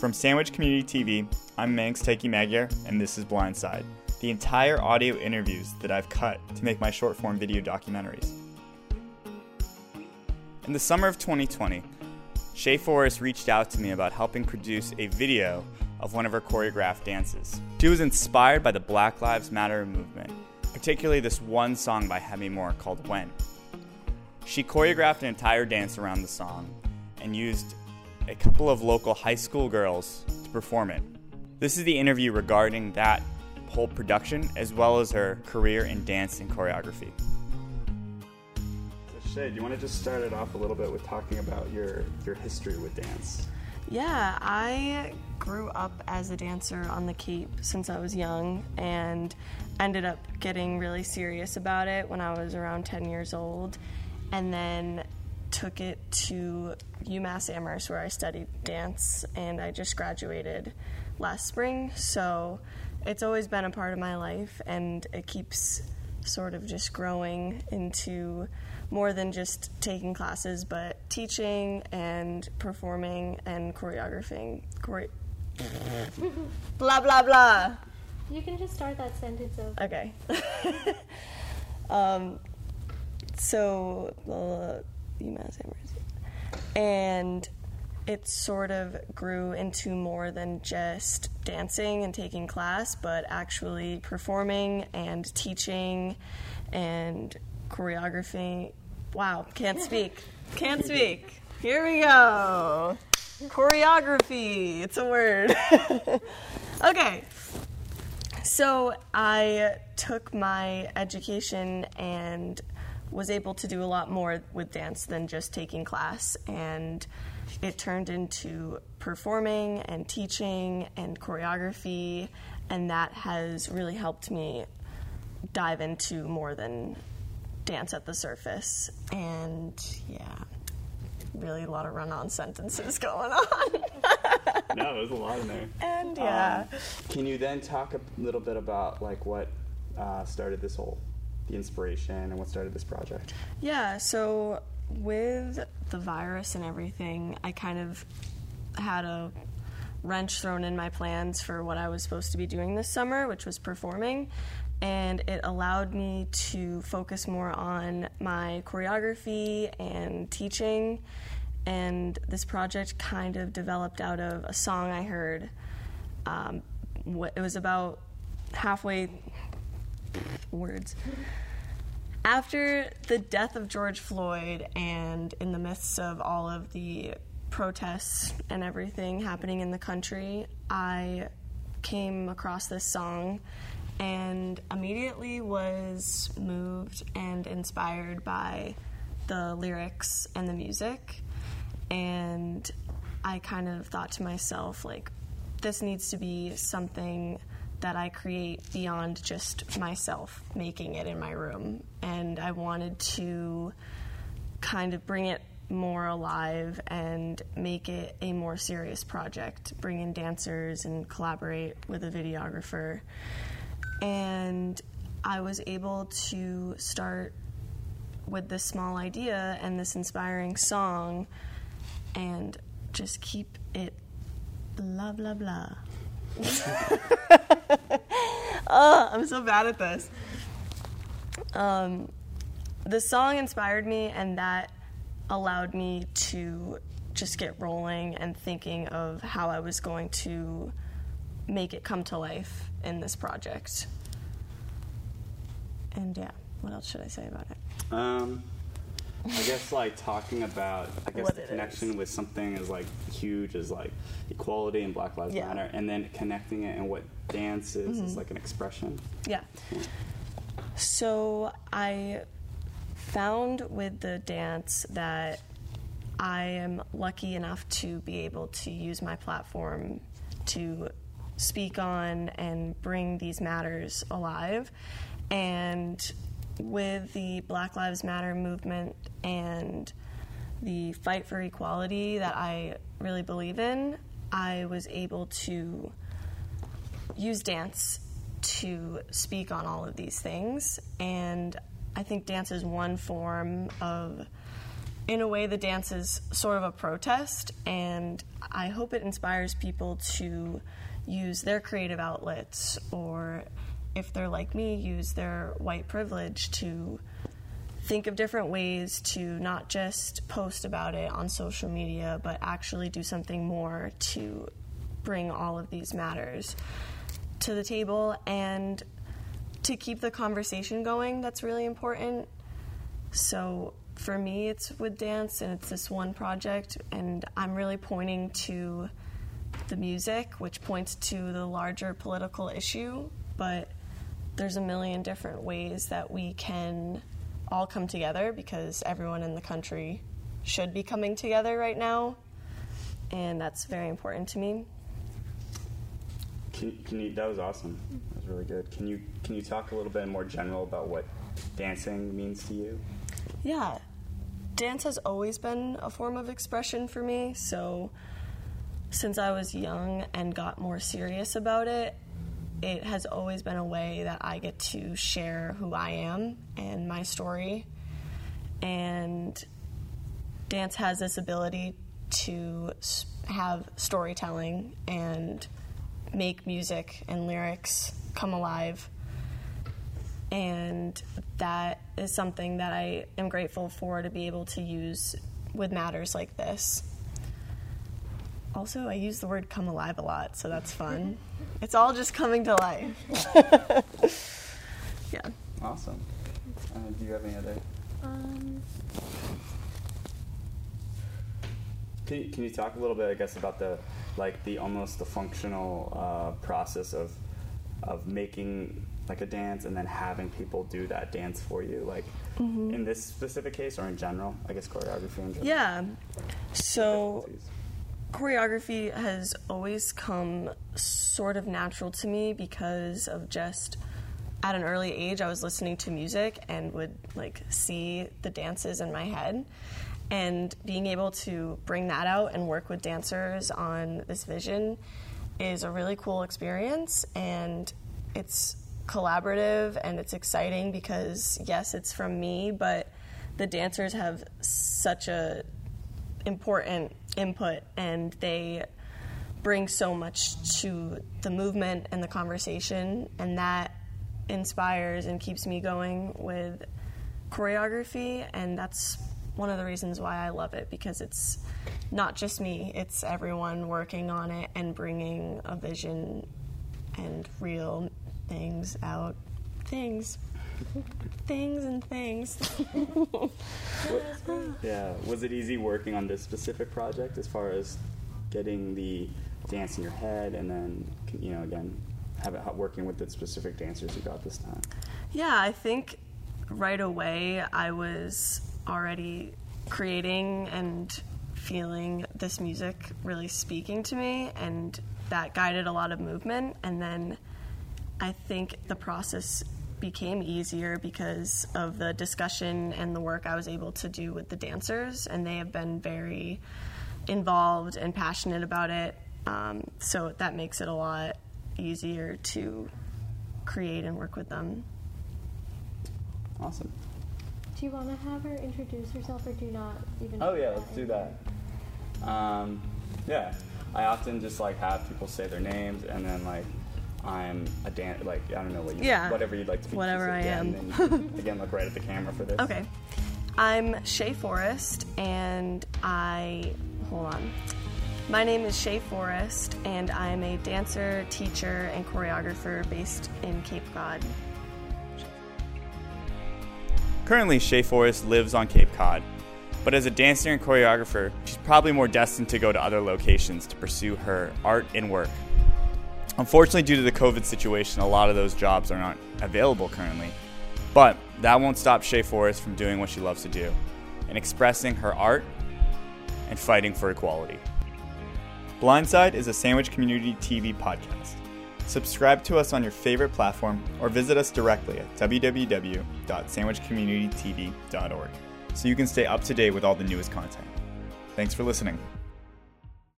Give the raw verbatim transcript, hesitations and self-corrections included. From Sandwich Community T V, I'm Manx Takey Magyar, and this is Blindside, the entire audio interviews that I've cut to make my short-form video documentaries. In the summer of twenty twenty, Shea Forrest reached out to me about helping produce a video of one of her choreographed dances. She was inspired by the Black Lives Matter movement, particularly this one song by Hemi Moore called When. She choreographed an entire dance around the song and used a couple of local high school girls to perform it. This is the interview regarding that whole production as well as her career in dance and choreography. So Shea, do you want to just start it off a little bit with talking about your, your history with dance? Yeah, I grew up as a dancer on the Cape since I was young and ended up getting really serious about it when I was around ten years old, and then took it to UMass Amherst where I studied dance, and I just graduated last spring. So it's always been a part of my life, and it keeps sort of just growing into more than just taking classes, but teaching and performing and choreographing. Chore- blah, blah, blah. You can just start that sentence over. Okay. um, so, uh, UMass Amherst. And it sort of grew into more than just dancing and taking class, but actually performing and teaching and choreographing. Wow, can't speak. Can't speak. Here we go. Choreography. It's a word. Okay. So I took my education and was able to do a lot more with dance than just taking class, and it turned into performing and teaching and choreography, and that has really helped me dive into more than dance at the surface. And yeah, really a lot of run-on sentences going on. No, there's a lot in there. And yeah. Um, can you then talk a little bit about like what uh, started this whole the inspiration and what started this project? Yeah, so with the virus and everything, I kind of had a wrench thrown in my plans for what I was supposed to be doing this summer, which was performing, and it allowed me to focus more on my choreography and teaching. And this project kind of developed out of a song I heard. Um, it was about halfway words. After the death of George Floyd and in the midst of all of the protests and everything happening in the country, I came across this song and immediately was moved and inspired by the lyrics and the music. And I kind of thought to myself, like, this needs to be something that I create beyond just myself making it in my room. And I wanted to kind of bring it more alive and make it a more serious project, bring in dancers and collaborate with a videographer. And I was able to start with this small idea and this inspiring song and just keep it blah, blah, blah. Oh, I'm so bad at this. Um, the song inspired me, and that allowed me to just get rolling and thinking of how I was going to make it come to life in this project. And yeah, what else should I say about it? Um, I guess like talking about I guess what the connection is with something as like huge as like equality and Black Lives yeah. Matter, and then connecting it and what dance is mm-hmm. is like an expression. Yeah. yeah. So I found with the dance that I am lucky enough to be able to use my platform to speak on and bring these matters alive. And with the Black Lives Matter movement and the fight for equality that I really believe in, I was able to use dance to speak on all of these things. And I think dance is one form of in a way, the dance is sort of a protest, and I hope it inspires people to use their creative outlets, or if they're like me, use their white privilege to think of different ways to not just post about it on social media, but actually do something more to bring all of these matters to the table and to keep the conversation going. That's really important. So for me, it's with dance, and it's this one project, and I'm really pointing to the music, which points to the larger political issue, but there's a million different ways that we can all come together, because everyone in the country should be coming together right now, and that's very important to me. Can, can you, that was awesome. That was really good. Can you, can you talk a little bit more general about what dancing means to you? Yeah. Dance has always been a form of expression for me, so since I was young and got more serious about it, it has always been a way that I get to share who I am and my story. And dance has this ability to have storytelling and make music and lyrics come alive. And that is something that I am grateful for, to be able to use with matters like this. Also, I use the word come alive a lot, so that's fun. It's all just coming to life. Yeah. Awesome. Uh, do you have any other? Um. Can you, can you talk a little bit, I guess, about the, like, the almost the functional uh, process of of making, like, a dance and then having people do that dance for you, like, mm-hmm. in this specific case or in general? I guess choreography in general. Yeah. So choreography has always come sort of natural to me because of just at an early age I was listening to music and would, like, see the dances in my head, and being able to bring that out and work with dancers on this vision is a really cool experience, and it's collaborative and it's exciting because, yes, it's from me, but the dancers have such a important input, and they bring so much to the movement and the conversation, and that inspires and keeps me going with choreography. And that's one of the reasons why I love it, because it's not just me, it's everyone working on it and bringing a vision and real things out. Things. Things and things. Yeah. Was it easy working on this specific project as far as getting the dance in your head and then, you know, again, have it, working with the specific dancers you got this time? Yeah, I think right away I was already creating and feeling this music really speaking to me, and that guided a lot of movement. And then I think the process became easier because of the discussion and the work I was able to do with the dancers, and they have been very involved and passionate about it, um, so that makes it a lot easier to create and work with them. Awesome. Do you want to have her introduce herself, or do you not even? Oh yeah, let's do that. Um, yeah, I often just, like, have people say their names, and then, like, I'm a dan- like, I don't know what you, yeah, whatever you'd like to be. Whatever I am. And again, look right at the camera for this. Okay. I'm Shea Forrest, and I, hold on. My name is Shea Forrest, and I'm a dancer, teacher, and choreographer based in Cape Cod. Currently, Shea Forrest lives on Cape Cod, but as a dancer and choreographer, she's probably more destined to go to other locations to pursue her art and work. Unfortunately, due to the COVID situation, a lot of those jobs are not available currently, but that won't stop Shea Forrest from doing what she loves to do and expressing her art and fighting for equality. Blindside is a Sandwich Community T V podcast. Subscribe to us on your favorite platform or visit us directly at w w w dot sandwich community t v dot org so you can stay up to date with all the newest content. Thanks for listening.